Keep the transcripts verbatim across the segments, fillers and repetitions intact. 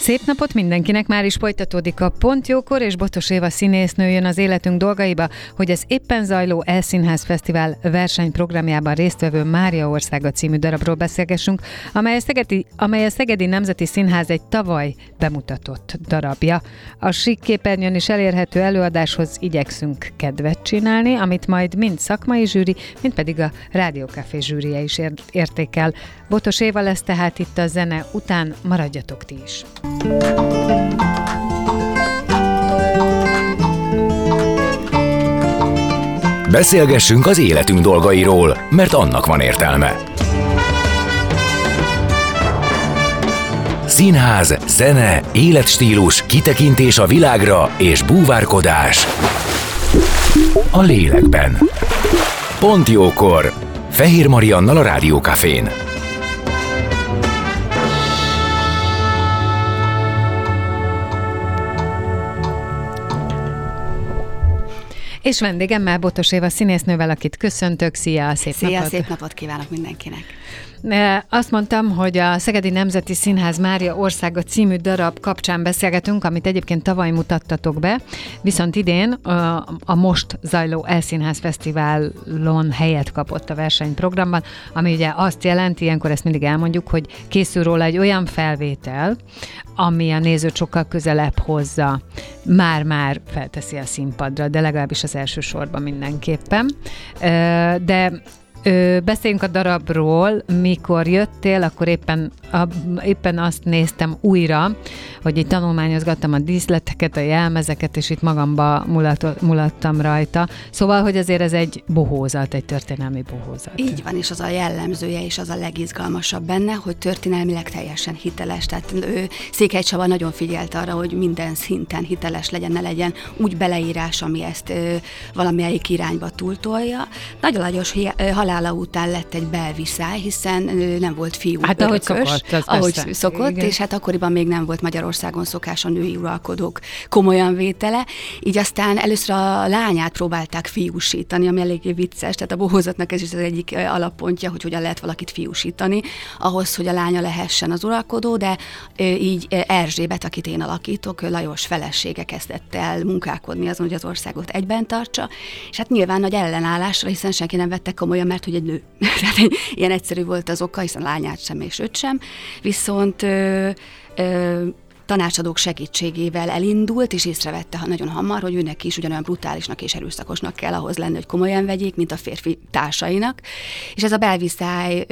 Szép napot mindenkinek, már is folytatódik a Pont Jókor, és Botos Éva színésznő jön az életünk dolgaiba, hogy az éppen zajló eSzínház Fesztivál versenyprogramjában résztvevő Mária országa című darabról beszélgessünk, amely a, Szegedi, amely a Szegedi Nemzeti Színház egy tavaly bemutatott darabja. A sík képernyőn is elérhető előadáshoz igyekszünk kedvet csinálni, amit majd mind szakmai zsűri, mind pedig a Rádiókafé zsűrije is értékel. Botos Éva lesz tehát itt a zene után, maradjatok ti is! Beszélgessünk az életünk dolgairól, mert annak van értelme. Színház, zene, életstílus, kitekintés a világra és búvárkodás a lélekben. Pont jókor! Fehér Mariannal a Rádiókafén. És vendégemmel, Botos Éva színésznővel, akit köszöntök. Szia, szép Szia, napot! Szia, szép napot kívánok mindenkinek! Azt mondtam, hogy a Szegedi Nemzeti Színház Mária országa című darab kapcsán beszélgetünk, amit egyébként tavaly mutattatok be, viszont idén a most zajló eSzínház Fesztiválon helyet kapott a versenyprogramban, ami ugye azt jelenti, ilyenkor ezt mindig elmondjuk, hogy készül róla egy olyan felvétel, ami a nézőt sokkal közelebb hozza, már-már felteszi a színpadra, de legalábbis az első sorban mindenképpen. De Ö, beszéljünk a darabról. Mikor jöttél, akkor éppen, a, éppen azt néztem újra, hogy így tanulmányozgattam a díszleteket, a jelmezeket, és itt magamba mulat, mulattam rajta. Szóval, hogy azért ez egy bohózat, egy történelmi bohózat. Így van, és az a jellemzője, és az a legizgalmasabb benne, hogy történelmileg teljesen hiteles. Tehát ő, Székely Csaba nagyon figyelt arra, hogy minden szinten hiteles legyen, ne legyen úgy beleírás, ami ezt ö, valamelyik irányba túltolja. Nagy Lajos halál után lett egy belviszály, hiszen nem volt fiú hát örökös, ahogy szokott, ahogy szokott és hát akkoriban még nem volt Magyarországon szokás a női uralkodók komolyan vétele, így aztán először a lányát próbálták fiúsítani, ami eléggé vicces, tehát a bohózatnak ez is az egyik alappontja, hogy hogyan lehet valakit fiúsítani, ahhoz, hogy a lánya lehessen az uralkodó, de így Erzsébet, akit én alakítok, Lajos felesége kezdett el munkálkodni azon, hogy az országot egyben tartsa, és hát nyilván nagy ellenállásra, hiszen senki nem vette komolyan, mert hogy egy nő. Tehát ilyen egyszerű volt az oka, hiszen lányát sem és őt sem. Viszont ö, ö, tanácsadók segítségével elindult, és észrevette nagyon hamar, hogy őnek is ugyanolyan brutálisnak és erőszakosnak kell ahhoz lenni, hogy komolyan vegyék, mint a férfi társainak. És ez a belviszály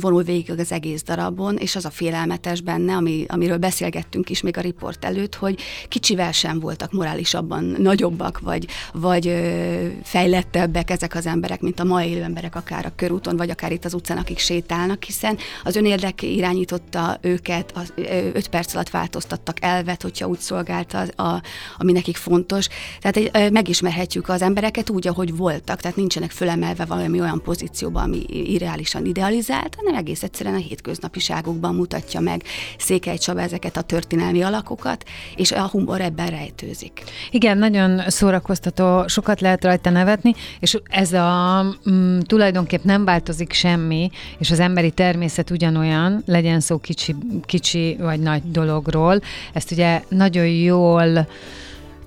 vonul végig az egész darabon, és az a félelmetes benne, ami, amiről beszélgettünk is még a riport előtt, hogy kicsivel sem voltak morálisabban nagyobbak, vagy, vagy ö, fejlettebbek ezek az emberek, mint a mai élő emberek, akár a körúton, vagy akár itt az utcán, akik sétálnak, hiszen az önérdek irányította őket, az, ö, öt perc alatt változtattak elvet, hogyha úgy szolgálta, a, a, ami nekik fontos. Tehát egy, megismerhetjük az embereket úgy, ahogy voltak, tehát nincsenek fölemelve valami olyan pozícióba, ami irreálisan idealizált, hanem egész egyszerűen a hétköznapiságukban mutatja meg Székely Csaba ezeket a történelmi alakokat, és a humor ebben rejtőzik. Igen, nagyon szórakoztató, sokat lehet rajta nevetni, és ez a mm, tulajdonképp nem változik semmi, és az emberi természet ugyanolyan, legyen szó kicsi, kicsi vagy nagy dologról. Ezt ugye nagyon jól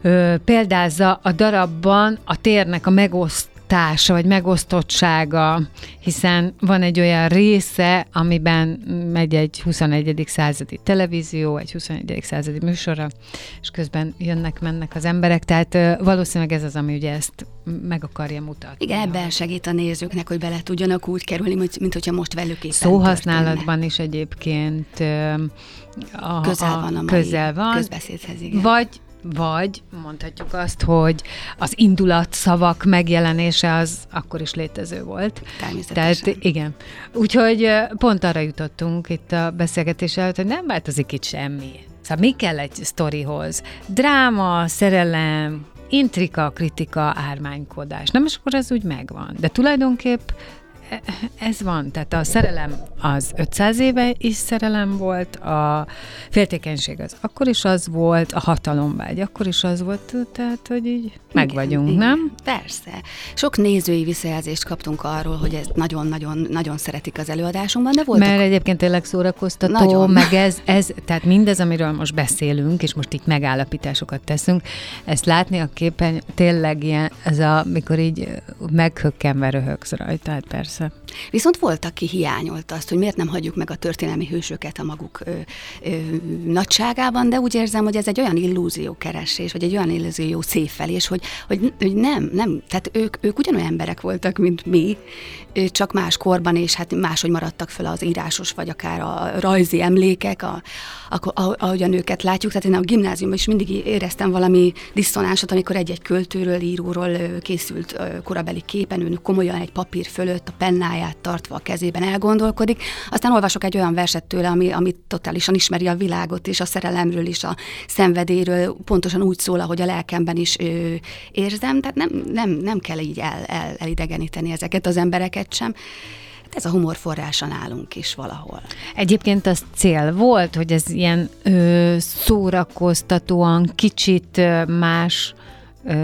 ö, példázza a darabban a térnek a megosztása, vagy megosztottsága, hiszen van egy olyan része, amiben megy egy huszonegyedik századi televízió, egy huszonegyedik századi műsora, és közben jönnek-mennek az emberek, tehát ö, valószínűleg ez az, ami ugye ezt meg akarja mutatni. Igen, ebben segít a nézőknek, hogy bele tudjanak úgy kerülni, mint hogyha most velük éppen szóhasználatban történne. Is egyébként ö, A, közel van a mai közbeszédhez, igen. Vagy Vagy mondhatjuk azt, hogy az indulatszavak megjelenése az akkor is létező volt. Természetesen. Tehát igen. Úgyhogy pont arra jutottunk itt a beszélgetés előtt, hogy nem változik itt semmi. Szóval mi kell egy sztorihoz? Dráma, szerelem, intrika, kritika, ármánykodás. Nem, és akkor ez úgy megvan. De tulajdonképp ez van. Tehát a szerelem az ötszáz éve is szerelem volt, a féltékenység az akkor is az volt, a hatalomvágy akkor is az volt, tehát hogy így meg vagyunk, igen, nem? Igen. Persze. Sok nézői visszajelzést kaptunk arról, hogy ezt nagyon-nagyon nagyon szeretik az előadásomban, de voltak... Mert egyébként tényleg szórakoztató, nagyon. Meg ez, ez, tehát mindez, amiről most beszélünk, és most így megállapításokat teszünk, ezt látni a képen tényleg ilyen, ez a, mikor így meghökkenve röhögsz rajta, tehát persze. Viszont volt, aki hiányolta azt, hogy miért nem hagyjuk meg a történelmi hősöket a maguk ö, ö, nagyságában, de úgy érzem, hogy ez egy olyan illúziókeresés, vagy egy olyan illúzió széfelés, hogy, hogy, hogy nem, nem, tehát ők, ők ugyanolyan emberek voltak, mint mi, csak más korban, és hát máshogy maradtak fel az írásos, vagy akár a rajzi emlékek, a, a, a, ahogyan őket látjuk. Tehát én a gimnáziumban is mindig éreztem valami diszonánsot, amikor egy-egy költőről, íróról készült korabeli képen, ő komolyan egy papír fölött, a pennáját tartva a kezében elgondolkodik. Aztán olvasok egy olyan verset tőle, ami, ami totálisan ismeri a világot, és a szerelemről is, a szenvedélyről pontosan úgy szól, ahogy a lelkemben is ö, érzem. Tehát nem, nem, nem kell így el, el, elidegeníteni ezeket az embereket sem. Hát ez a humor forrása nálunk is valahol. Egyébként az cél volt, hogy ez ilyen ö, szórakoztatóan, kicsit más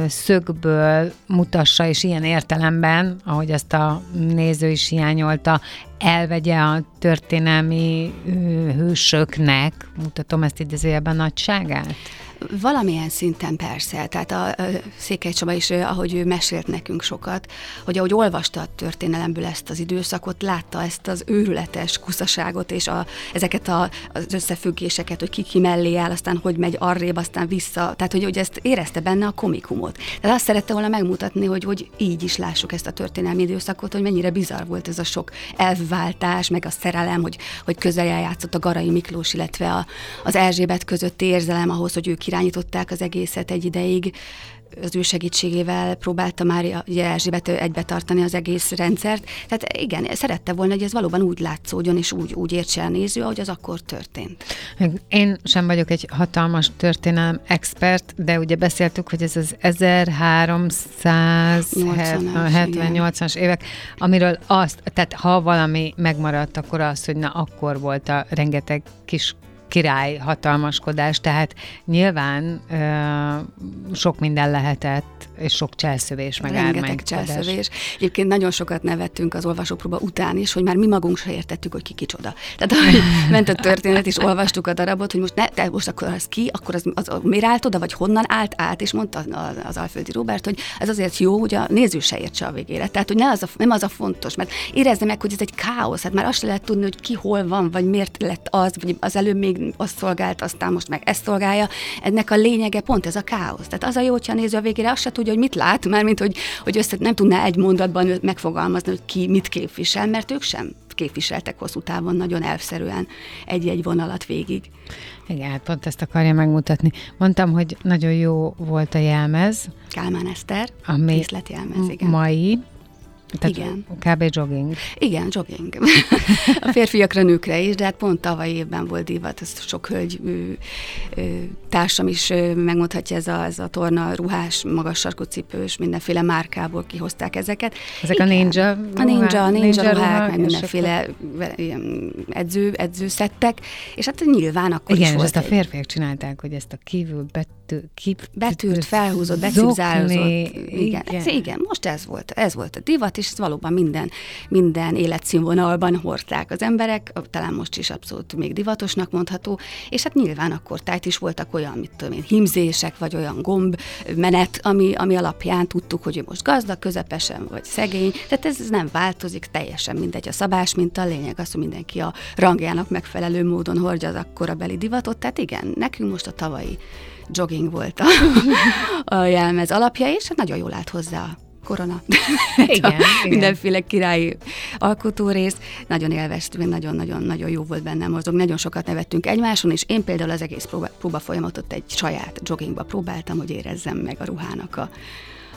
szögből mutassa, és ilyen értelemben, ahogy azt a néző is hiányolta, elvegye a történelmi hősöknek, mutatom ezt idézőjelben, nagyságát? Valamilyen szinten persze, tehát a Székely Csaba is, ahogy ő mesélt nekünk sokat, hogy ahogy olvasta a történelemből ezt az időszakot, látta ezt az őrületes kuszaságot, és a, ezeket a, az összefüggéseket, hogy ki ki mellé áll, aztán hogy megy arrébb, aztán vissza, tehát hogy, hogy ezt érezte benne a komikumot. Tehát azt szerette volna megmutatni, hogy, hogy így is lássuk ezt a történelmi időszakot, hogy mennyire bizarr volt ez a sok elvváltás, meg a szerelem, hogy, hogy közel játszott a Garai Miklós, illetve a, az Erzsébet közötti érzelem ahhoz, hogy ők irányították az egészet egy ideig, az ő segítségével próbálta Mária, ugye Erzsébet egybe tartani az egész rendszert. Tehát igen, szerette volna, hogy ez valóban úgy látszódjon, és úgy, úgy értse a néző, ahogy az akkor történt. Én sem vagyok egy hatalmas történelem expert, de ugye beszéltük, hogy ez az ezerháromszázhetvennyolcas évek, amiről azt, tehát ha valami megmaradt, akkor az, hogy na akkor volt a rengeteg kis király hatalmaskodás, tehát nyilván ö, sok minden lehetett, és sok cselszövés, meg rengeteg cselszövés. Egyébként nagyon sokat nevettünk az olvasópróba után is, hogy már mi magunk se értettük, hogy ki kicsoda. Tehát ahogy ment a történet, és olvastuk a darabot, hogy most, ne, de most akkor az ki, akkor az, az, az miért állt oda, vagy honnan állt át, és mondta az, az Alföldi Róbert, hogy ez azért jó, hogy a néző se értse a végére. Tehát, hogy ne az a, nem az a fontos, mert érezze meg, hogy ez egy káosz, hát már azt se lehet tudni, hogy ki hol van, vagy miért lett az, vagy az előbb még azt szolgált, aztán most meg ezt szolgálja. Ennek a lényege pont ez a káosz. Tehát az a jó, hogyha a néző a végére azt se tudja, hogy mit lát, már mint hogy, hogy össze nem tudná egy mondatban megfogalmazni, hogy ki mit képvisel, mert ők sem képviseltek hosszú távon nagyon elvszerűen egy-egy vonalat végig. Igen, hát pont ezt akarja megmutatni. Mondtam, hogy nagyon jó volt a jelmez. Kálmán Eszter, készletjelmez, igen. Mai. Tehát igen. Kb. Jogging. Igen, jogging. A férfiakra, nőkre is, de hát pont tavaly évben volt divat, ezt sok hölgy társam is megmondhatja, ez a, ez a torna ruhás, magas sarkucipős, mindenféle márkából kihozták ezeket. Ezek igen. a ninja A ruhá, ninja, a ninja, ninja ruhák, ruhá, meg mindenféle edző, edzőszettek, és hát nyilván akkor igen, is volt. Igen, ezt a férfiak csinálták, hogy ezt a kívül betű, kip, betűrt, felhúzott, becipzározott. Igen. Igen. igen, most ez volt, ez volt a divat, és ez valóban minden, minden életszínvonalban hordták az emberek, talán most is abszolút még divatosnak mondható, és hát nyilván akkor tájt is voltak olyan, mit tudom én, hímzések, vagy olyan gombmenet, ami, ami alapján tudtuk, hogy ő most gazdag, közepesen, vagy szegény, tehát ez, ez nem változik, teljesen mindegy a szabás, mint a lényeg az, hogy mindenki a rangjának megfelelő módon hordja az akkorabeli divatot, tehát igen, nekünk most a tavalyi jogging volt a, a jelmez alapja, és hát nagyon jól állt hozzá korona. Igen, mindenféle királyi alkotórész. Nagyon élveztünk, nagyon-nagyon-nagyon jó volt bennem mozog. Nagyon sokat nevettünk egymáson, és én például az egész próba, próba folyamatot egy saját joggingba próbáltam, hogy érezzem meg a ruhának a,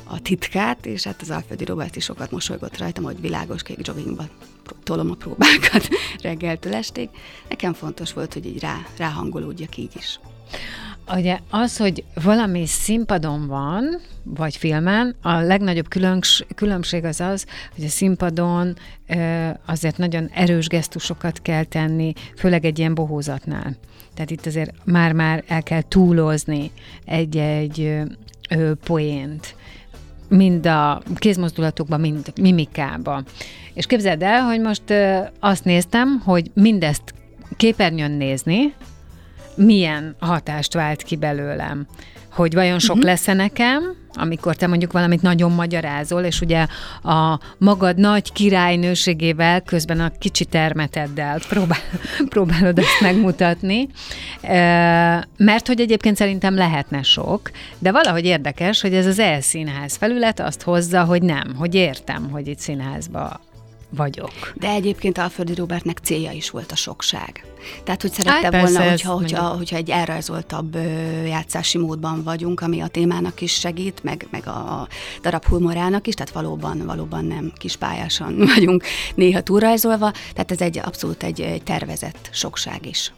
a titkát, és hát az Alföldi Róbert is sokat mosolygott rajtam, hogy világos kék joggingba tolom a próbákat reggeltől estig. Nekem fontos volt, hogy így rá, ráhangolódjak így is. Ugye az, hogy valami színpadon van, vagy filmen, a legnagyobb különbség az az, hogy a színpadon azért nagyon erős gesztusokat kell tenni, főleg egy ilyen bohózatnál. Tehát itt azért már-már el kell túlozni egy-egy poént, mind a kézmozdulatokba, mind mimikába. És képzeld el, hogy most azt néztem, hogy mindezt képernyőn nézni, milyen hatást vált ki belőlem, hogy vajon sok uh-huh. lesz-e nekem, amikor te mondjuk valamit nagyon magyarázol, és ugye a magad nagy királynőségével közben a kicsi termeteddel próbál, próbálod ezt megmutatni, mert hogy egyébként szerintem lehetne sok, de valahogy érdekes, hogy ez az eSzínház felület azt hozza, hogy nem, hogy értem, hogy itt színházba vagyok. De egyébként Alföldi Róbertnek célja is volt a sokság. Tehát, hogy szerette Aj, volna, hogyha, hogyha, hogyha egy elrajzoltabb játszási módban vagyunk, ami a témának is segít, meg, meg a darab humorának is, tehát valóban, valóban nem kispályásan vagyunk néha túlrajzolva, tehát ez egy abszolút egy, egy tervezett sokság is.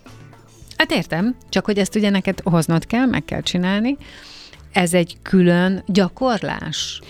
Hát értem, csak hogy ezt ugye neked hoznod kell, meg kell csinálni. Ez egy külön gyakorlás.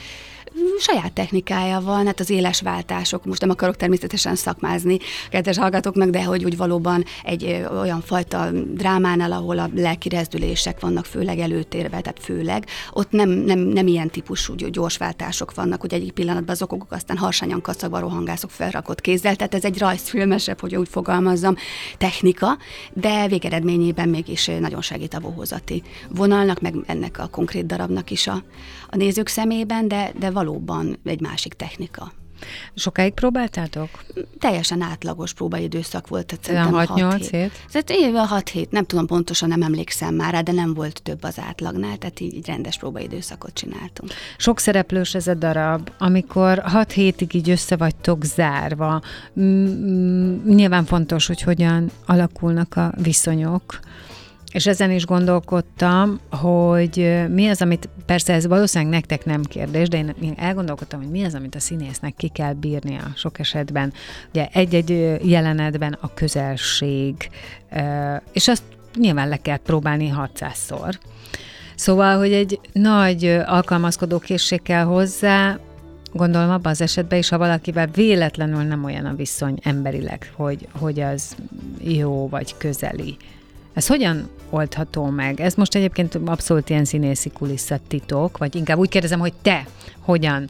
Saját technikája van, hát az éles váltások, most nem akarok természetesen szakmázni kedves hallgatóknak, de hogy úgy valóban egy olyan fajta drámánál, ahol a lelki rezdülések vannak főleg előtérben, tehát főleg, ott nem, nem, nem ilyen típusú gyors váltások vannak, hogy egyik pillanatban zokogok, aztán harsányan kacagva rohangászok felrakott kézzel, tehát ez egy rajzfilmesebb, hogy úgy fogalmazzam, technika, de végeredményében mégis nagyon segít a bohózati vonalnak, meg ennek a konkrét darabnak is a, a nézők szemében, de, de valóban egy másik technika. Sokáig próbáltátok? Teljesen átlagos próbaidőszak volt, tehát szerintem hat-nyolc hét. Tehát éve hat hét, nem tudom pontosan, nem emlékszem már rá, de nem volt több az átlagnál, tehát így, így rendes próbaidőszakot csináltunk. Sok szereplős ez a darab, amikor hat hétig így össze vagytok zárva, nyilván fontos, hogy hogyan alakulnak a viszonyok. És ezen is gondolkodtam, hogy mi az, amit, persze ez valószínűleg nektek nem kérdés, de én elgondolkodtam, hogy mi az, amit a színésznek ki kell bírnia sok esetben. Ugye egy-egy jelenetben a közelség, és azt nyilván le kell próbálni hatszázszor. Szóval, hogy egy nagy alkalmazkodó készség kell hozzá, gondolom abban az esetben is, ha valakivel véletlenül nem olyan a viszony emberileg, hogy, hogy az jó vagy közeli. Ez hogyan oldható meg? Ez most egyébként abszolút ilyen színészi kulisszatitok, vagy inkább úgy kérdezem, hogy te hogyan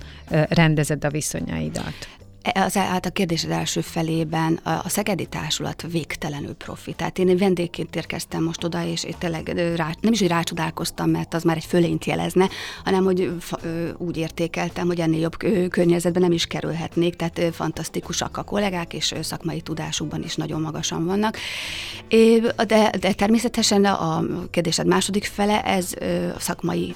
rendezed a viszonyaidat? Az, hát a kérdésed első felében a, a Szegedi Társulat végtelenül profi. Tehát én vendégként érkeztem most oda, és én tényleg rá, nem is, hogy rácsodálkoztam, mert az már egy fölényt jelezne, hanem hogy úgy értékeltem, hogy ennél jobb környezetben nem is kerülhetnék, tehát fantasztikusak a kollégák, és szakmai tudásukban is nagyon magasan vannak. De, de természetesen a kérdésed második fele, ez a szakmai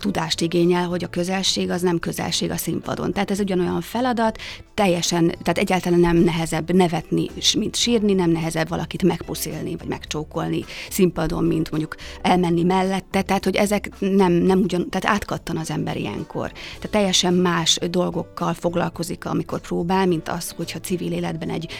tudást igényel, hogy a közelség az nem közelség a színpadon. Tehát ez ugyanolyan feladat, teljesen, tehát egyáltalán nem nehezebb nevetni, mint sírni, nem nehezebb valakit megpuszilni, vagy megcsókolni színpadon, mint mondjuk elmenni mellette, tehát hogy ezek nem, nem ugyan, tehát átkattan az ember ilyenkor. Tehát teljesen más dolgokkal foglalkozik, amikor próbál, mint az, hogyha civil életben egy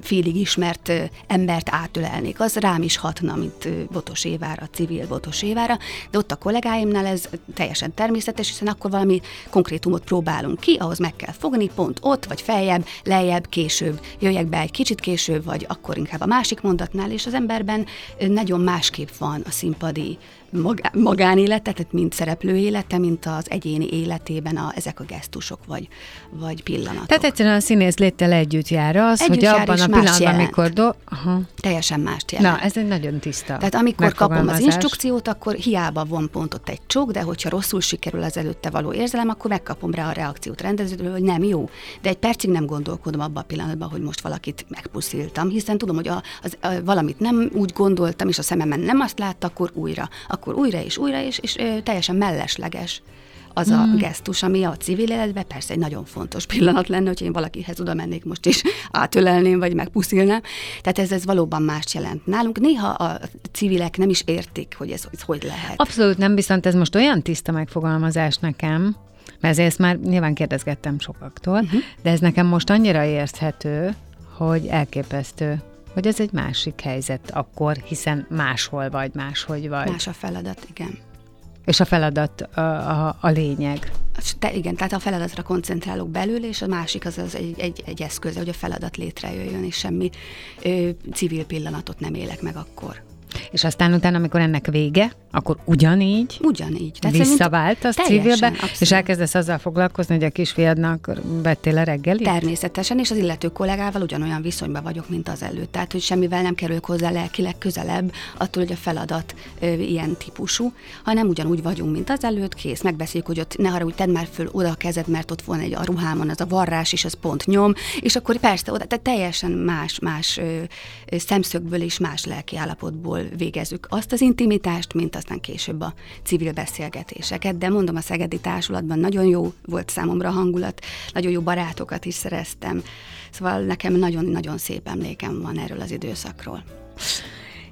félig ismert embert átölelnék. Az rám is hatna, mint Botos Évára, civil Botos Évára, de ott a kollégáimnál ez teljesen természetes, hiszen akkor valami konkrétumot próbálunk ki, ahhoz meg kell fogni, pont ott, vagy feljebb, lejjebb, később. Jöjjek be egy kicsit később, vagy akkor inkább a másik mondatnál, és az emberben nagyon másképp van a színpadi magá- magánélete, tehát mint szereplő élete, mint az egyéni életében a, ezek a gesztusok, vagy, vagy pillanatok. Tehát egyszerűen a színész léttel együtt jár az, együtt hogy jár abban a pillanatban, amikor... Do... Aha. Teljesen mást jelent. Na, ez egy nagyon tiszta. Tehát amikor kapom az instrukciót, akkor hiába van pont ott egy csók, de hogyha rosszul sikerül az előtte való érzelem, akkor megkapom rá a reakciót rendezőről, hogy nem jó. De egy percig nem gondolkodom abban a pillanatban, hogy most valakit megpusziltam, hiszen tudom, hogy a, az, a, valamit nem úgy gondoltam, és a szememben nem azt látta, akkor újra. akkor újra és újra, és, és ö, teljesen mellesleges az a hmm. gesztus, ami a civil életben persze egy nagyon fontos pillanat lenne, hogy én valakihez oda mennék most is, átölelném, vagy megpuszilnám. Tehát ez, ez valóban mást jelent nálunk. Néha a civilek nem is értik, hogy ez, ez hogy lehet. Abszolút nem, viszont ez most olyan tiszta megfogalmazás nekem, mert ezt már nyilván kérdezgettem sokaktól, uh-huh. de ez nekem most annyira érthető, hogy elképesztő, hogy ez egy másik helyzet akkor, hiszen máshol vagy, máshogy vagy. Más a feladat, igen. És a feladat a, a, a lényeg. Te, igen, tehát a feladatra koncentrálok belül, és a másik az, az egy, egy, egy eszköz, hogy a feladat létrejöjjön, és semmi ö, civil pillanatot nem élek meg akkor. És aztán utána, amikor ennek vége, akkor ugyanígy, ugyanígy. Visszaváltasz civilbe, abszolút. És elkezdesz azzal foglalkozni, hogy a kisfiadnak vettél a reggelit? Természetesen, és az illető kollégával ugyanolyan viszonyban vagyok, mint az előtt. Tehát, hogy semmivel nem kerülök hozzá lelkileg közelebb attól, hogy a feladat ö, ilyen típusú, hanem ugyanúgy vagyunk, mint az előtt, kész. Megbeszéljük, hogy ott ne haragudj, tedd már föl oda a kezed, mert ott van egy a ruhámon, az a varrás, és az pont nyom, és akkor persze oda, tehát teljesen más, más ö, ö, szemszögből és más lelki állapotból végezzük azt az intimitást, mint aztán később a civil beszélgetéseket. De mondom, a szegedi társulatban nagyon jó volt számomra hangulat, nagyon jó barátokat is szereztem. Szóval nekem nagyon-nagyon szép emlékem van erről az időszakról.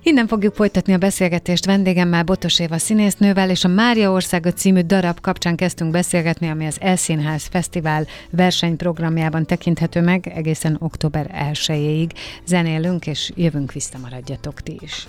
Innen fogjuk folytatni a beszélgetést vendégemmel, Botos Éva színésznővel, és a Mária országa című darab kapcsán kezdtünk beszélgetni, ami az eSzínház Fesztivál versenyprogramjában tekinthető meg egészen október elsejéig. Zenélünk, és jövünk vissza, maradjatok ti is.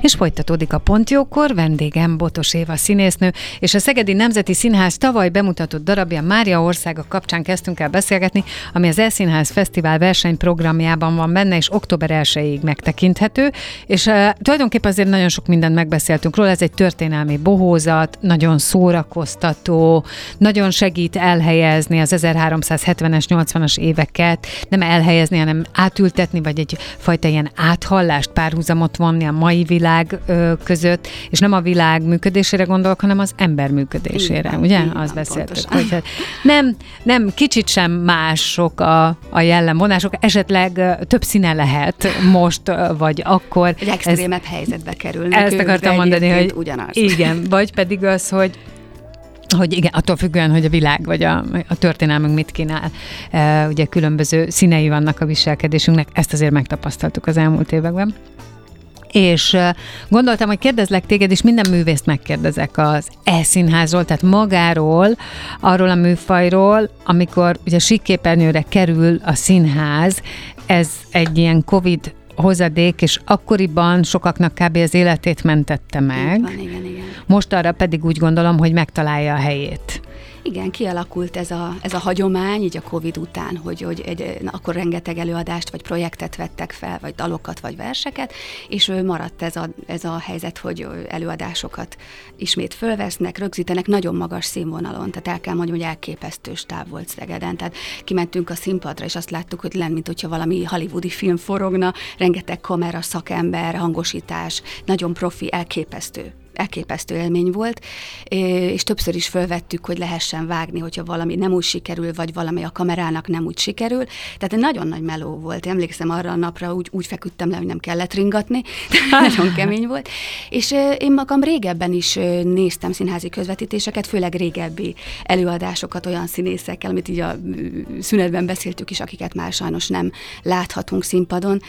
És folytatódik a Pontjókor, vendégem Botos Éva színésznő, és a Szegedi Nemzeti Színház tavaly bemutatott darabja Mária országa kapcsán kezdtünk el beszélgetni, ami az eSzínház Fesztivál versenyprogramjában van benne, és október elsejéig megtekinthető, és uh, tulajdonképpen azért nagyon sok mindent megbeszéltünk róla, ez egy történelmi bohózat, nagyon szórakoztató, nagyon segít elhelyezni az ezerháromszázhetvenes, nyolcvanas éveket, nem elhelyezni, hanem átültetni, vagy egyfajta ilyen áthallást, párhuzamot vonni a mai világ között, és nem a világ működésére gondolok, hanem az ember működésére, igen, ugye? Igen, azt beszéltük. Hogy hát nem, nem, kicsit sem mások a, a jellemvonások, esetleg több színe lehet most, vagy akkor. Egy extrémebb ez, helyzetbe kerülnek. Ezt akartam mondani, hogy ugyanaz. Igen, vagy pedig az, hogy hogy igen, attól függően, hogy a világ vagy a, a történelmünk mit kínál. E, ugye különböző színei vannak a viselkedésünknek, ezt azért megtapasztaltuk az elmúlt években. És gondoltam, hogy kérdezlek téged, és minden művészt megkérdezek az eSzínházról, tehát magáról, arról a műfajról, amikor ugye síkképernyőre kerül a színház, ez egy ilyen Covid hozadék, és akkoriban sokaknak kb. Az életét mentette meg. Van, igen, igen. Most arra pedig úgy gondolom, hogy megtalálja a helyét. Igen, kialakult ez a, ez a hagyomány, így a Covid után, hogy, hogy egy, na, akkor rengeteg előadást, vagy projektet vettek fel, vagy dalokat, vagy verseket, és maradt ez a, ez a helyzet, hogy előadásokat ismét fölvesznek, rögzítenek nagyon magas színvonalon, tehát el kell mondjam, hogy elképesztő stáb volt Szegeden, tehát kimentünk a színpadra, és azt láttuk, hogy lenn, mint hogyha valami hollywoodi film forogna, rengeteg kamera, szakember, hangosítás, nagyon profi, elképesztő. elképesztő élmény volt, és többször is fölvettük, hogy lehessen vágni, hogyha valami nem úgy sikerül, vagy valami a kamerának nem úgy sikerül. Tehát egy nagyon nagy meló volt. Én emlékszem arra a napra, úgy, úgy feküdtem le, hogy nem kellett ringatni. Nagyon kemény volt. És én magam régebben is néztem színházi közvetítéseket, főleg régebbi előadásokat olyan színészekkel, amit így a szünetben beszéltük is, akiket már sajnos nem láthatunk színpadon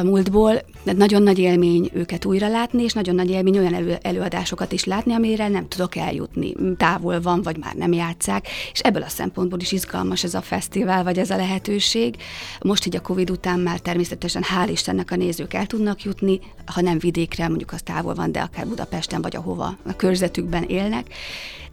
a múltból, de nagyon nagy élmény őket újra látni, és nagyon nagy élmény olyan elő, előadásokat is látni, amire nem tudok eljutni. Távol van, vagy már nem játsszák, és ebből a szempontból is izgalmas ez a fesztivál, vagy ez a lehetőség. Most így a Covid után már természetesen hál' Istennek a nézők el tudnak jutni, ha nem vidékre, mondjuk az távol van, de akár Budapesten, vagy ahova a körzetükben élnek.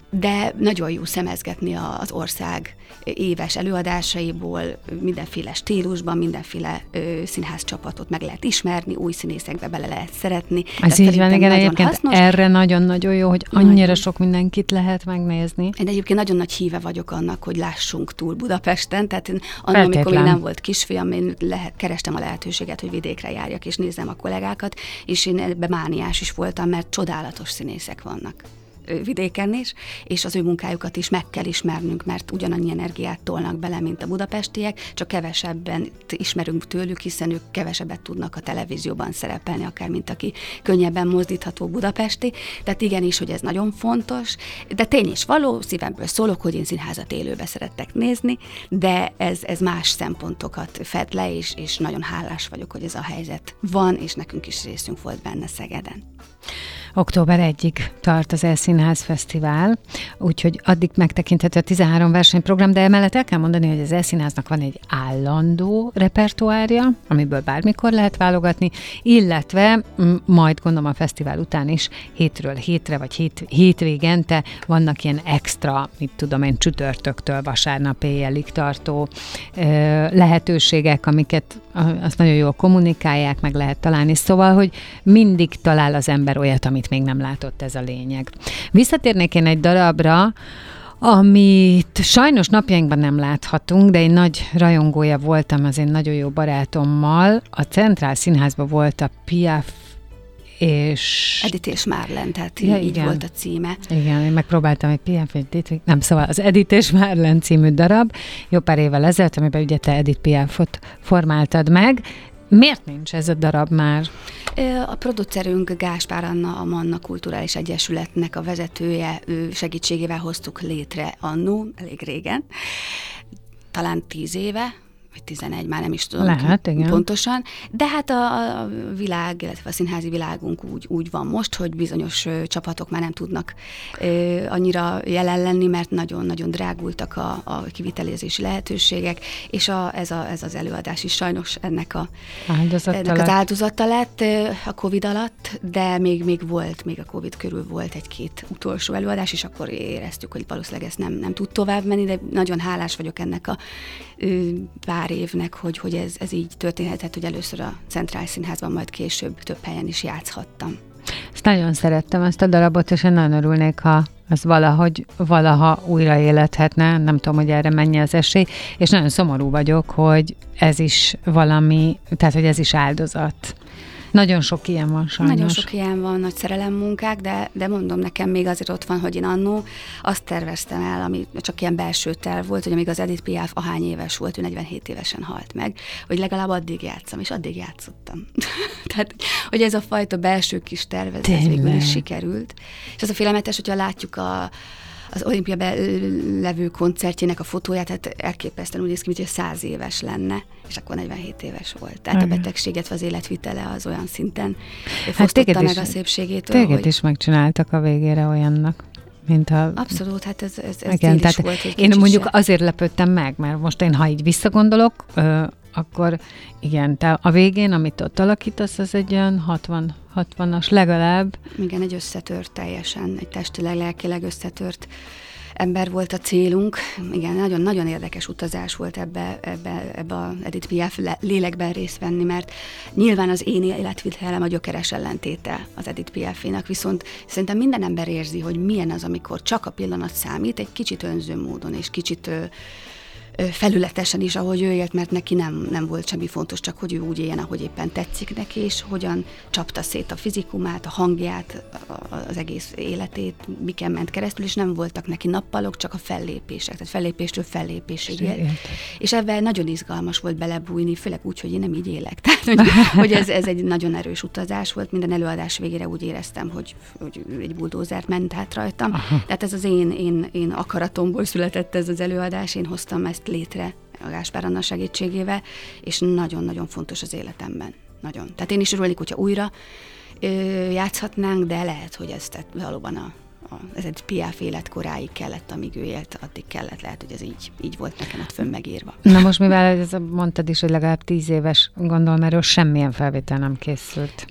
de nagyon jó szemezgetni az ország éves előadásaiból, mindenféle stílusban, mindenféle színház csapatot meg lehet ismerni, új színészekbe bele lehet szeretni. Ez így van, igen, egyébként hasznos. Erre nagyon-nagyon jó, hogy annyira nagyon sok mindenkit lehet megnézni. Én egyébként nagyon nagy híve vagyok annak, hogy lássunk túl Budapesten, tehát annak, amikor még nem volt kisfiam, én lehet, kerestem a lehetőséget, hogy vidékre járjak, és nézzem a kollégákat, és én ebbe mániás is voltam, mert csodálatos színészek vannak vidéken is, és az ő munkájukat is meg kell ismernünk, mert ugyanannyi energiát tolnak bele, mint a budapestiek, csak kevesebben ismerünk tőlük, hiszen ők kevesebbet tudnak a televízióban szerepelni, akár mint aki könnyebben mozdítható budapesti. Tehát igenis, hogy ez nagyon fontos, de tény és való, szívemből szólok, hogy én színházat élőbe szerettek nézni, de ez, ez más szempontokat fed le, és, és nagyon hálás vagyok, hogy ez a helyzet van, és nekünk is részünk volt benne Szegeden. október elsejéig tart az eSzínház Fesztivál, úgyhogy addig megtekinthető a tizenhárom versenyprogram, de emellett el kell mondani, hogy az eSzínháznak van egy állandó repertoárja, amiből bármikor lehet válogatni, illetve majd gondolom a fesztivál után is hétről hétre, vagy hét, hétvégente vannak ilyen extra, mit tudom én, csütörtöktől vasárnap éjjelig tartó ö, lehetőségek, amiket azt nagyon jól kommunikálják, meg lehet találni. Szóval, hogy mindig talál az ember olyat, amit még nem látott, ez a lényeg. Visszatérnék én egy darabra, amit sajnos napjainkban nem láthatunk, de én nagy rajongója voltam az én nagyon jó barátommal. A Centrál Színházban volt a Piaf és... Edités Márlen, tehát ja, így igen. Volt a címe. Igen, én megpróbáltam egy Piaf, nem, szóval az Edités Márlen című darab, jó pár évvel ezelőtt, amiben ugye te Edith Piafot formáltad meg. Miért nincs ez a darab már? A producerünk Gáspár Anna, a Manna Kulturális Egyesületnek a vezetője, ő segítségével hoztuk létre annó, elég régen, talán tíz éve, tizenegy, már nem is tudom Lehet, pontosan, de hát a, a világ, illetve a színházi világunk úgy, úgy van most, hogy bizonyos ö, csapatok már nem tudnak ö, annyira jelen lenni, mert nagyon-nagyon drágultak a, a kivitelezési lehetőségek, és a, ez, a, ez az előadás is sajnos ennek, a, ennek az áldozata lett ö, a Covid alatt, de még, még volt, még a Covid körül volt egy-két utolsó előadás, és akkor éreztük, hogy valószínűleg ez nem, nem tud tovább menni, de nagyon hálás vagyok ennek a ö, bár évnek, hogy, hogy ez, ez így történhetett, hogy először a Centrál Színházban, majd később több helyen is játszhattam. Ezt nagyon szerettem, ezt a darabot, és én nagyon örülnék, ha az valahogy, valaha újraélethetne, nem tudom, hogy erre mennyi az esély, és nagyon szomorú vagyok, hogy ez is valami, tehát, hogy ez is áldozat. Nagyon sok ilyen van sajnos. Nagyon sok ilyen van, nagy szerelemmunkák, de, de mondom, nekem még azért ott van, hogy én annó azt terveztem el, ami csak ilyen belső terv volt, hogy amíg az Edith Piaf ahány éves volt, ő negyvenhét évesen halt meg, hogy legalább addig játszom, és addig játszottam. Tehát, hogy ez a fajta belső kis tervezés végül is sikerült. És az a félelmetes, hogyha látjuk a az olimpiában levő koncertjének a fotóját, hát elképesztően úgy néz ki, mint hogy száz éves lenne, és akkor negyvenhét éves volt. Tehát Aján. A betegséget, az életvitele az olyan szinten fosztotta hát meg is, a szépségétől. Téged hogy... is megcsináltak a végére olyannak, mint a... Abszolút, hát ez, ez, ez igen, tehát volt. Én mondjuk se. Azért lepődtem meg, mert most én, ha így visszagondolok, ö, akkor igen, te a végén, amit ott alakítasz, az egy olyan hatvan hatvanas legalább. Igen, egy összetört teljesen, egy testileg, lelkileg összetört ember volt a célunk. Igen, nagyon-nagyon érdekes utazás volt ebbe, ebbe, ebbe a Edith Piaf lélekben részt venni, mert nyilván az én életvitelem a gyökeres ellentéte az Edith Piafénak, viszont szerintem minden ember érzi, hogy milyen az, amikor csak a pillanat számít, egy kicsit önző módon, és kicsit felületesen is, ahogy ő élt, mert neki nem, nem volt semmi fontos, csak hogy ő úgy éljen, ahogy éppen tetszik neki, és hogyan csapta szét a fizikumát, a hangját, az egész életét, miken ment keresztül, és nem voltak neki nappalok, csak a fellépések, tehát fellépéstől fellépésig élt. És ebben nagyon izgalmas volt belebújni, főleg úgy, hogy én nem így élek. Tehát, hogy, hogy ez, ez egy nagyon erős utazás volt, minden előadás végére úgy éreztem, hogy, hogy egy buldózer ment át rajtam. Aha. Tehát ez az én, én, én akaratomból született ez az előadás, én hoztam ezt létre a Gáspár Anna segítségével, és nagyon-nagyon fontos az életemben. Nagyon. Tehát én is örülnék, hogyha újra ö, játszhatnánk, de lehet, hogy ez tehát valóban a, az Edith Piaf életkoráig kellett, amíg ő élt, addig kellett, lehet, hogy ez így, így volt nekem ott fönn megírva. Na most, mivel ez mondtad is, hogy legalább tíz éves, gondolom, erről semmilyen felvétel nem készült.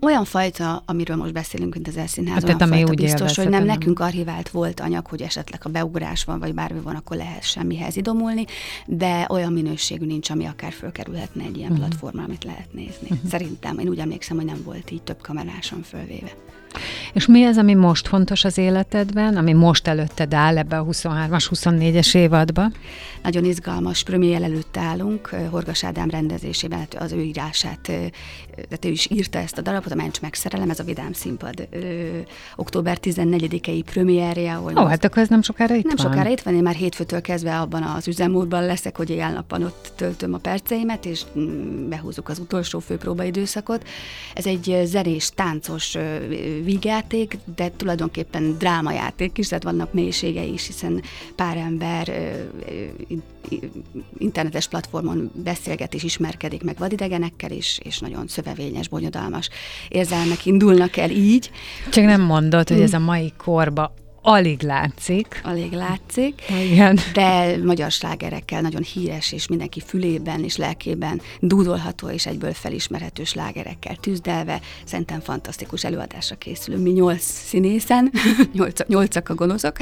Olyan fajta, amiről most beszélünk, mint az eSzínház, olyan tehát, fajta biztos, hogy nem, nem nekünk archivált volt anyag, hogy esetleg a beugrás van, vagy bármi van, akkor lehet semmihez idomulni, de olyan minőségű nincs, ami akár fölkerülhetne egy ilyen uh-huh. platformra, amit lehet nézni. Uh-huh. Szerintem, én úgy emlékszem, hogy nem volt így több kameráson fölvéve. És mi az, ami most fontos az életedben, ami most előtted áll ebbe a huszonhármas, huszonnégyes évadba? Nagyon izgalmas premier előtt állunk, Horgas Ádám rendezésében, az ő írását, tehát ő is írta ezt a darabot, a Mencs Megszerelem, ez a Vidám Színpad ö, október tizennegyedikei premierje. Ó, oh, hát akkor ez nem sokára itt nem van. Nem sokára itt van, én már hétfőtől kezdve abban az üzemmódban leszek, hogy ilyen napon ott töltöm a perceimet, és behúzzuk az utolsó főpróbaidőszakot. Ez egy zenés, táncos vígjáték, de tulajdonképpen drámajáték is, tehát vannak mélységei is, hiszen pár ember internetes platformon beszélget és ismerkedik meg vadidegenekkel, és, és nagyon szövevényes, bonyodalmas érzelmek indulnak el így. Csak nem mondod, hogy ez a mai korba alig látszik. Alig látszik, igen. De magyar slágerekkel nagyon híres, és mindenki fülében és lelkében dúdolható, és egyből felismerhető slágerekkel tűzdelve, szerintem fantasztikus előadásra készülünk. Mi nyolc színészen, nyolc, nyolcak a gonoszok,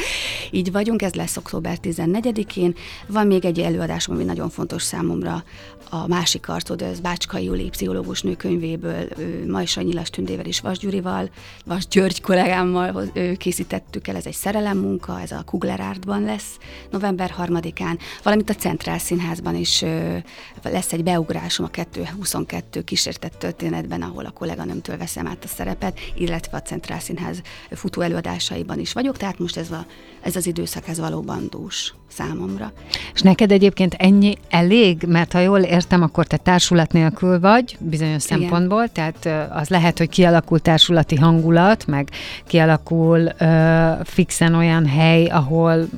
így vagyunk, ez lesz október tizennegyedikén. Van még egy előadásom, ami nagyon fontos számomra, a másik arcod, ez Bácskai Júli pszichológus nő könyvéből, Majsa Nyilas Tündével és Vas Gyurival, Vas György kollégámmal készítettük el, ez egy szerelem munka, ez a Kuglerártban lesz november harmadikán, valamint a Centrál Színházban is ö, lesz egy beugrásom a kettő huszonkettő kísértett történetben, ahol a kolléganőmtől veszem át a szerepet, illetve a Centrál Színház futó előadásaiban is vagyok, tehát most ez, a, ez az időszak, ez valóban dús számomra. És neked egyébként ennyi elég? Mert ha jól értem, akkor te társulat nélkül vagy, bizonyos igen. szempontból, tehát az lehet, hogy kialakul társulati hangulat, meg kialakul ö, fixen olyan hely, ahol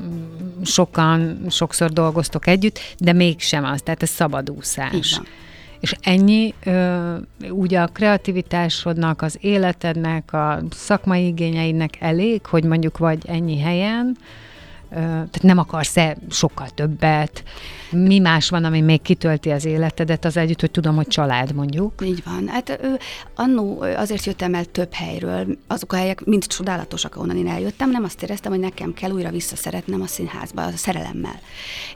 sokan, sokszor dolgoztok együtt, de mégsem az, tehát ez szabadúszás. És ennyi ö, ugye a kreativitásodnak, az életednek, a szakmai igényeidnek elég, hogy mondjuk vagy ennyi helyen, ö, tehát nem akarsz-e sokkal többet? Mi más van, ami még kitölti az életedet, az együtt, hogy tudom, hogy család mondjuk? Így van. Hát annó azért jöttem el több helyről. Azok a helyek mind csodálatosak, ahonnan én eljöttem, nem azt éreztem, hogy nekem kell újra visszaszeretnem a színházba, a szerelemmel.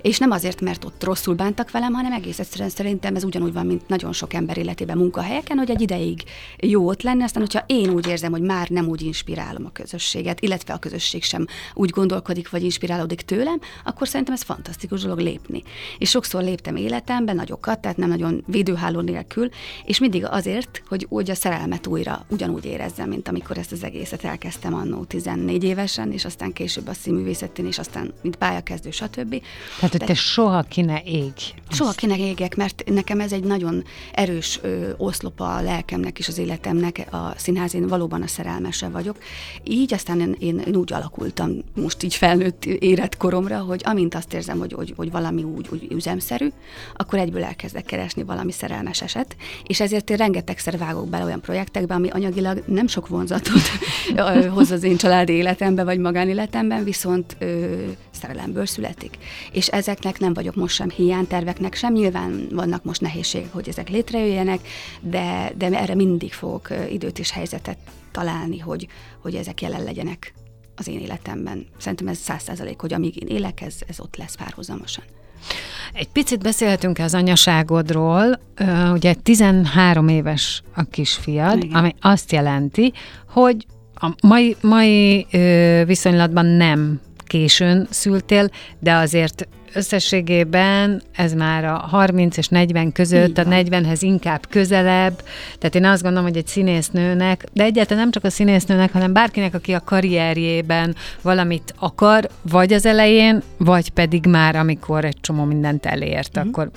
És nem azért, mert ott rosszul bántak velem, hanem egész egyszerűen szerintem ez ugyanúgy van, mint nagyon sok ember életében munkahelyeken, hogy egy ideig jó ott lenni, aztán hogyha én úgy érzem, hogy már nem úgy inspirálom a közösséget, illetve a közösség sem úgy gondolkodik, vagy inspirálódik tőlem, akkor szerintem ez fantasztikus dolog lépni. És sokszor léptem életemben, nagyokat, tehát nem nagyon védőháló nélkül, és mindig azért, hogy úgy a szerelmet újra ugyanúgy érezzem, mint amikor ezt az egészet elkezdtem annó tizennégy évesen, és aztán később a színművészetén, és aztán mint pályakezdő, stb. Tehát, hogy te soha ki ne égj. Soha ki ne égek, mert nekem ez egy nagyon erős ö, oszlopa a lelkemnek és az életemnek, a színház, én valóban a szerelmese vagyok. Így aztán én, én úgy alakultam most így felnőtt érett koromra, hogy amint azt érzem, hogy, hogy, hogy valami úgy, úgy üzemszerű, akkor egyből elkezdek keresni valami szerelmes eset, és ezért én rengetegszer vágok bele olyan projektekbe, ami anyagilag nem sok vonzatot hoz az én családi életemben, vagy magánéletemben, viszont ö, szerelemből születik. És ezeknek nem vagyok most sem hiány, terveknek sem, nyilván vannak most nehézségek, hogy ezek létrejöjjenek, de, de erre mindig fogok időt és helyzetet találni, hogy, hogy ezek jelen legyenek az én életemben. Szerintem ez száz százalék, hogy amíg én élek, ez, ez ott lesz párhuzamosan. Egy picit beszélhetünk az anyaságodról. Ugye tizenhárom éves a kisfiad, igen. ami azt jelenti, hogy a mai, mai viszonylatban nem későn szültél, de azért összességében ez már a harminc és negyven között, a negyvenhez inkább közelebb, tehát én azt gondolom, hogy egy színésznőnek, de egyáltalán nem csak a színésznőnek, hanem bárkinek, aki a karrierjében valamit akar, vagy az elején, vagy pedig már, amikor egy csomó mindent elért, mm-hmm. akkor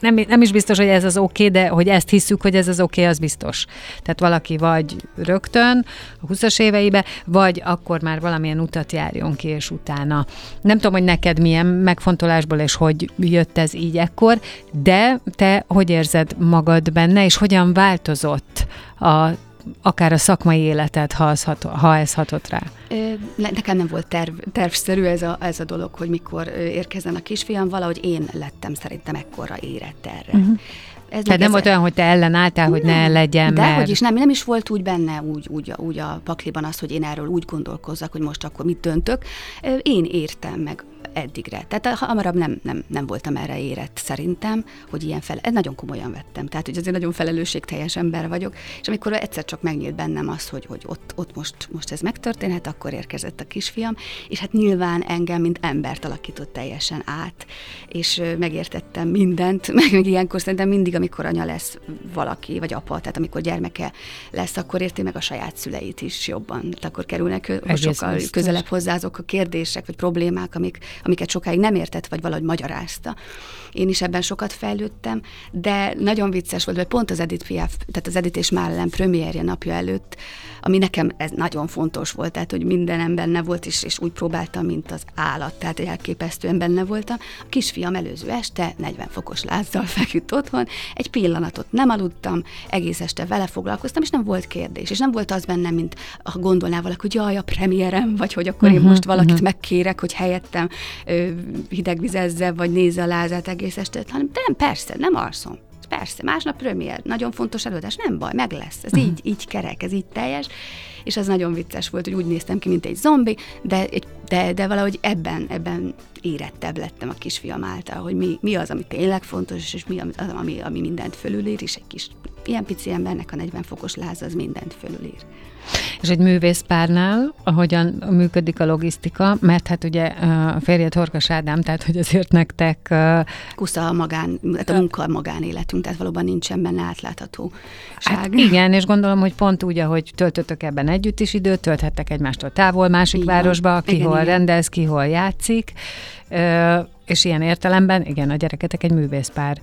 nem, nem is biztos, hogy ez az oké, okay, de hogy ezt hiszük, hogy ez az oké, okay, az biztos. Tehát valaki vagy rögtön a huszas éveibe, vagy akkor már valamilyen utat járjon ki, és utána. Nem tudom, hogy neked milyen megfontolásból, és hogy jött ez így ekkor, de te hogy érzed magad benne, és hogyan változott a akár a szakmai életet, ha, az hat, ha ez hatott rá? Nekem nem volt terv, tervszerű ez a, ez a dolog, hogy mikor érkezzen a kisfiam, valahogy én lettem szerintem ekkora érett erre. Uh-huh. Ez Tehát nem ez volt olyan, hogy te ellenálltál, nem, hogy ne legyen, de mert... Dehogy is, nem, nem is volt úgy benne, úgy, úgy, úgy a pakliban az, hogy én erről úgy gondolkozzak, hogy most akkor mit döntök. Én értem meg eddigre. Tehát hamarabb nem, nem, nem voltam erre érett szerintem, hogy ilyen fel... Nagyon komolyan vettem. Tehát, hogy azért nagyon felelősségteljes ember vagyok, és amikor egyszer csak megnyílt bennem az, hogy, hogy ott, ott most, most ez megtörténhet, akkor érkezett a kisfiam, és hát nyilván engem, mint embert alakított teljesen át, és megértettem mindent, meg, meg ilyenkor szerintem mindig, amikor anya lesz valaki, vagy apa, tehát amikor gyermeke lesz, akkor érti meg a saját szüleit is jobban. Tehát akkor kerülnek sokkal közelebb hozzá azok a kérdések, vagy problémák, amik amiket sokáig nem értett, vagy valahogy magyarázta. Én is ebben sokat fejlődtem, de nagyon vicces volt, mert pont az Edith Piaf, tehát az Edités Márlen premierje napja előtt, ami nekem ez nagyon fontos volt, tehát hogy mindenem benne volt, és, és úgy próbáltam, mint az állat, tehát elképesztően benne voltam. A kisfiam előző este negyven fokos lázzal feküdt otthon, egy pillanatot nem aludtam, egész este vele foglalkoztam, és nem volt kérdés, és nem volt az bennem, mint ha gondolná valaki, hogy jaj, a premierem, vagy hogy akkor uh-huh, én most valakit uh-huh. megkérek, hogy helyettem hidegvizezze, vagy nézze a lázát egész estét, hanem de nem, persze, nem alszom. Persze, másnap premier, nagyon fontos előadás, nem baj, meg lesz. Ez így, így kerek, ez így teljes. És az nagyon vicces volt, hogy úgy néztem ki, mint egy zombi, de, de, de valahogy ebben, ebben érettebb lettem a kisfiam által, hogy mi, mi az, ami tényleg fontos, és mi az, ami, ami mindent fölülír, és egy kis ilyen pici embernek a negyven fokos láz az mindent fölülír. És egy művészpárnál ahogyan működik a logisztika, mert hát ugye a férjed Horgas Ádám, tehát hogy azért nektek... Kusza a magán, hát a munka a magánéletünk, tehát valóban nincsen benne átláthatóság. Hát igen, és gondolom, hogy pont úgy, ahogy töltöttök ebben együtt is időt, tölthettek egymástól távol, másik igen. városba, ki igen, hol igen. rendez, ki hol játszik. És ilyen értelemben, igen, a gyereketek egy művészpár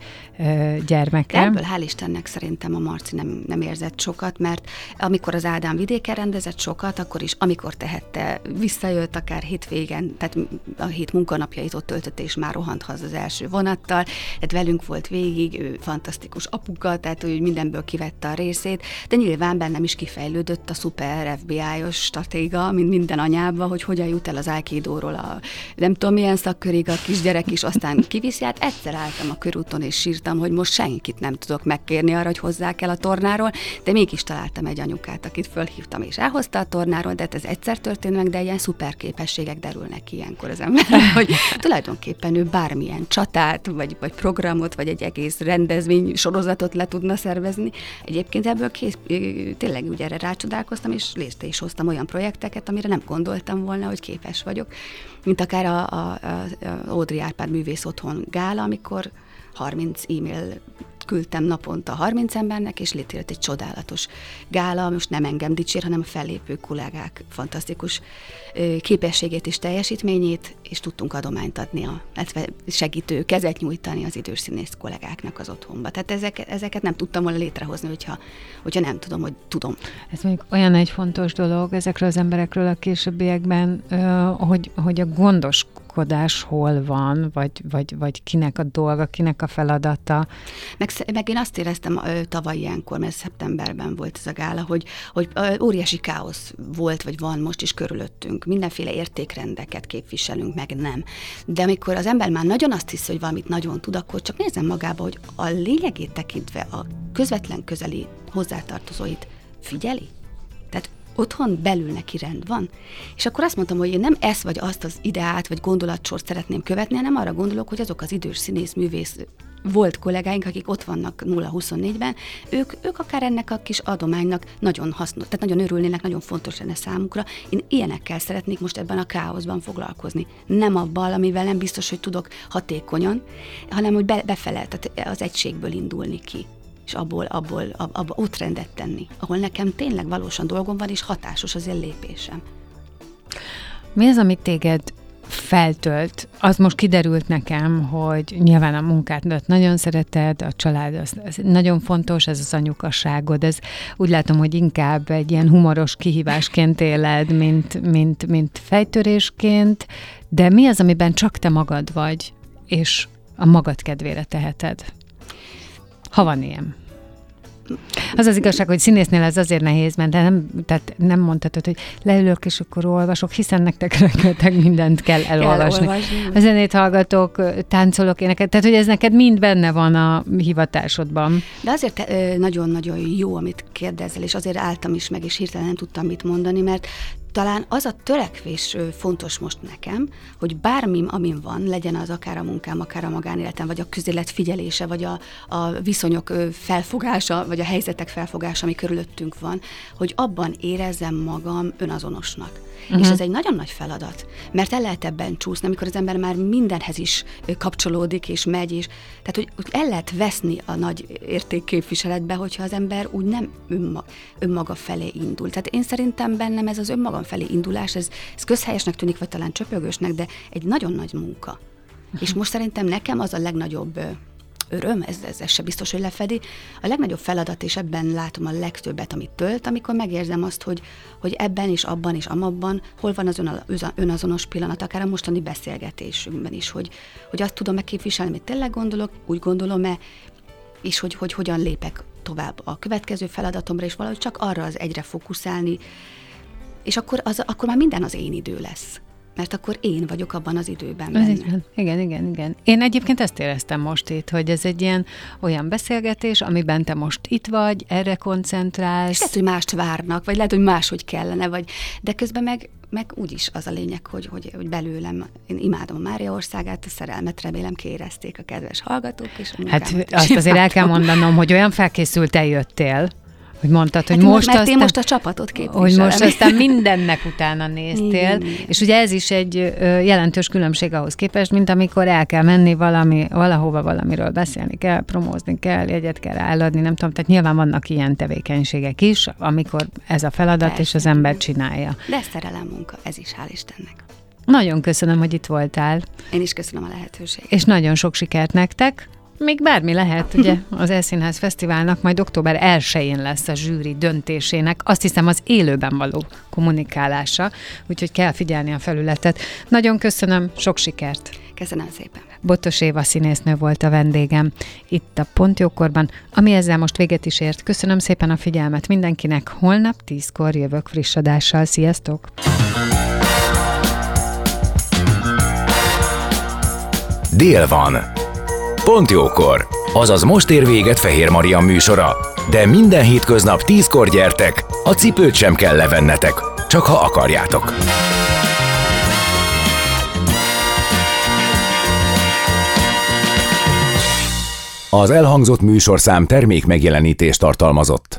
gyermeke. De ebből hál' Istennek szerintem a Marci nem, nem érzett sokat, mert amikor az Ádám vidéken rendezett sokat, akkor is, amikor tehette, visszajött akár hétvégen, tehát a hét munkanapjait ott töltötte, és már rohant haza az első vonattal, tehát velünk volt végig, ő fantasztikus apuka, tehát ő mindenből kivette a részét, de nyilván bennem is kifejlődött a szuper ef bé i-os stratéga, mint minden anyában, hogy hogyan jut el az aikidóról a nem tudom milyen szakkörig a kisgyerek, és aztán kiviszi, hát egyszer álltam a körúton, és sírtam, hogy most senkit nem tudok megkérni arra, hogy hozzák el a tornáról, de mégis találtam egy anyukát, akit fölhívtam, és elhozta a tornáról, de ez egyszer történt meg, de ilyen szuperképességek derülnek ki ilyenkor az emberre, hogy tulajdonképpen ő bármilyen csatát, vagy, vagy programot, vagy egy egész rendezvény sorozatot le tudna szervezni. Egyébként ebből kész, tényleg úgy erre rácsodálkoztam, és létre is hoztam olyan projekteket, amire nem gondoltam volna, hogy képes vagyok, mint akár a, a, a, a Árpád művész otthon gála, amikor harminc e-mail küldtem naponta harminc embernek, és létrejött egy csodálatos gála, most nem engem dicsér, hanem a fellépő kollégák fantasztikus képességét és teljesítményét, és tudtunk adományt adni, a, segítő kezet nyújtani az idős színész kollégáknak az otthonba. Tehát ezek, ezeket nem tudtam volna létrehozni, hogyha, hogyha nem tudom, hogy tudom. Ez mondjuk olyan egy fontos dolog ezekről az emberekről a későbbiekben, hogy, hogy a gondos hol van, vagy, vagy, vagy kinek a dolga, kinek a feladata. Meg, meg én azt éreztem ö, tavaly ilyenkor, mert szeptemberben volt ez a gála, hogy, hogy ö, óriási káosz volt, vagy van most is körülöttünk. Mindenféle értékrendeket képviselünk, meg nem. De amikor az ember már nagyon azt hisz, hogy valamit nagyon tud, akkor csak nézem magába, hogy a lényegét tekintve a közvetlen közeli hozzátartozóit figyeli. Tehát otthon belül neki rend van. És akkor azt mondtam, hogy én nem ezt vagy azt az ideát, vagy gondolatsort szeretném követni, hanem arra gondolok, hogy azok az idős színész, művész volt kollégáink, akik ott vannak nulla huszonnégyben, ők, ők akár ennek a kis adománynak nagyon hasznos, tehát nagyon örülnének, nagyon fontos lenne számukra. Én ilyenekkel szeretnék most ebben a káoszban foglalkozni. Nem abban, amivel nem biztos, hogy tudok hatékonyan, hanem hogy be, befele, tehát az egységből indulni ki, és abból, abból, abból ott rendet tenni, ahol nekem tényleg valósan dolgom van, és hatásos az én lépésem. Mi az, amit téged feltölt? Az most kiderült nekem, hogy nyilván a munkádat nagyon szereted, a család az, ez nagyon fontos, ez az anyukaságod, ez úgy látom, hogy inkább egy ilyen humoros kihívásként éled, mint, mint, mint fejtörésként, de mi az, amiben csak te magad vagy, és a magad kedvére teheted? Ha van ilyen. Az az igazság, hogy színésznél ez azért nehéz, mert nem, tehát nem mondhatod, hogy leülök, és akkor olvasok, hiszen nektek rengeteg mindent kell elolvasni. Kell olvasni. A zenét hallgatok, táncolok, éneket, tehát hogy ez neked mind benne van a hivatásodban. De azért nagyon-nagyon jó, amit kérdezel, és azért álltam is meg, és hirtelen nem tudtam mit mondani, mert talán az a törekvés fontos most nekem, hogy bármim, amin van, legyen az akár a munkám, akár a magánéletem, vagy a közélet figyelése, vagy a, a viszonyok felfogása, vagy a helyzetek felfogása, ami körülöttünk van, hogy abban érezzem magam önazonosnak. Uh-huh. És ez egy nagyon nagy feladat, mert el lehet ebben csúszni, amikor az ember már mindenhez is kapcsolódik, és megy, és tehát, hogy el lehet veszni a nagy értékképviseletbe, hogyha az ember úgy nem önma, önmaga felé indul. Tehát én szerintem bennem ez az önmagam felé indulás, ez, ez közhelyesnek tűnik, vagy talán csöpögősnek, de egy nagyon nagy munka. Uh-huh. És most szerintem nekem az a legnagyobb öröm, ez, ez, ez se biztos, hogy lefedi, a legnagyobb feladat, és ebben látom a legtöbbet, amit tölt, amikor megérzem azt, hogy, hogy ebben és abban és amabban hol van az önazonos pillanat, akár a mostani beszélgetésünkben is, hogy, hogy azt tudom-e képviselni, amit tényleg gondolok, úgy gondolom-e, és hogy, hogy hogyan lépek tovább a következő feladatomra, és valahogy csak arra az egyre fókuszálni, és akkor, az, akkor már minden az én idő lesz. Mert akkor én vagyok abban az időben benne. Igen, igen, igen. Én egyébként ezt éreztem most itt, hogy ez egy ilyen olyan beszélgetés, amiben te most itt vagy, erre koncentrálsz. És lehet, hogy mást várnak, vagy lehet, hogy máshogy kellene, vagy, de közben meg, meg úgyis az a lényeg, hogy, hogy, hogy belőlem, én imádom Mária országát, a szerelmet remélem kiérezték a kedves hallgatók. És a hát azt imádom. Azért el kell mondanom, hogy olyan felkészült eljöttél, hogy mondtad, hogy hát most, mert aztán, én most a csapatot képviselem. Hogy most aztán mindennek utána néztél, igen, és ugye ez is egy jelentős különbség ahhoz képest, mint amikor el kell menni valami, valahova valamiről beszélni kell, promózni kell, jegyet kell eladni, nem tudom, tehát nyilván vannak ilyen tevékenységek is, amikor ez a feladat, persze, és az ember csinálja. De ez szerelem munka, ez is, hál' Istennek. Nagyon köszönöm, hogy itt voltál. Én is köszönöm a lehetőséget. És nagyon sok sikert nektek. Még bármi lehet, ugye, az eSzínház Fesztiválnak majd október elsején lesz a zsűri döntésének, azt hiszem az élőben való kommunikálása, úgyhogy kell figyelni a felületet. Nagyon köszönöm, sok sikert! Köszönöm szépen! Botos Éva színésznő volt a vendégem itt a Pontjókorban, ami ezzel most véget is ért. Köszönöm szépen a figyelmet mindenkinek, holnap tízkor jövök friss adással. Sziasztok! Dél van! Pont jókor, azaz most ér véget Fehér Mária műsora, de minden hétköznap tízkor gyertek, a cipőt sem kell levennetek, csak ha akarjátok. Az elhangzott műsorszám termék megjelenítést tartalmazott.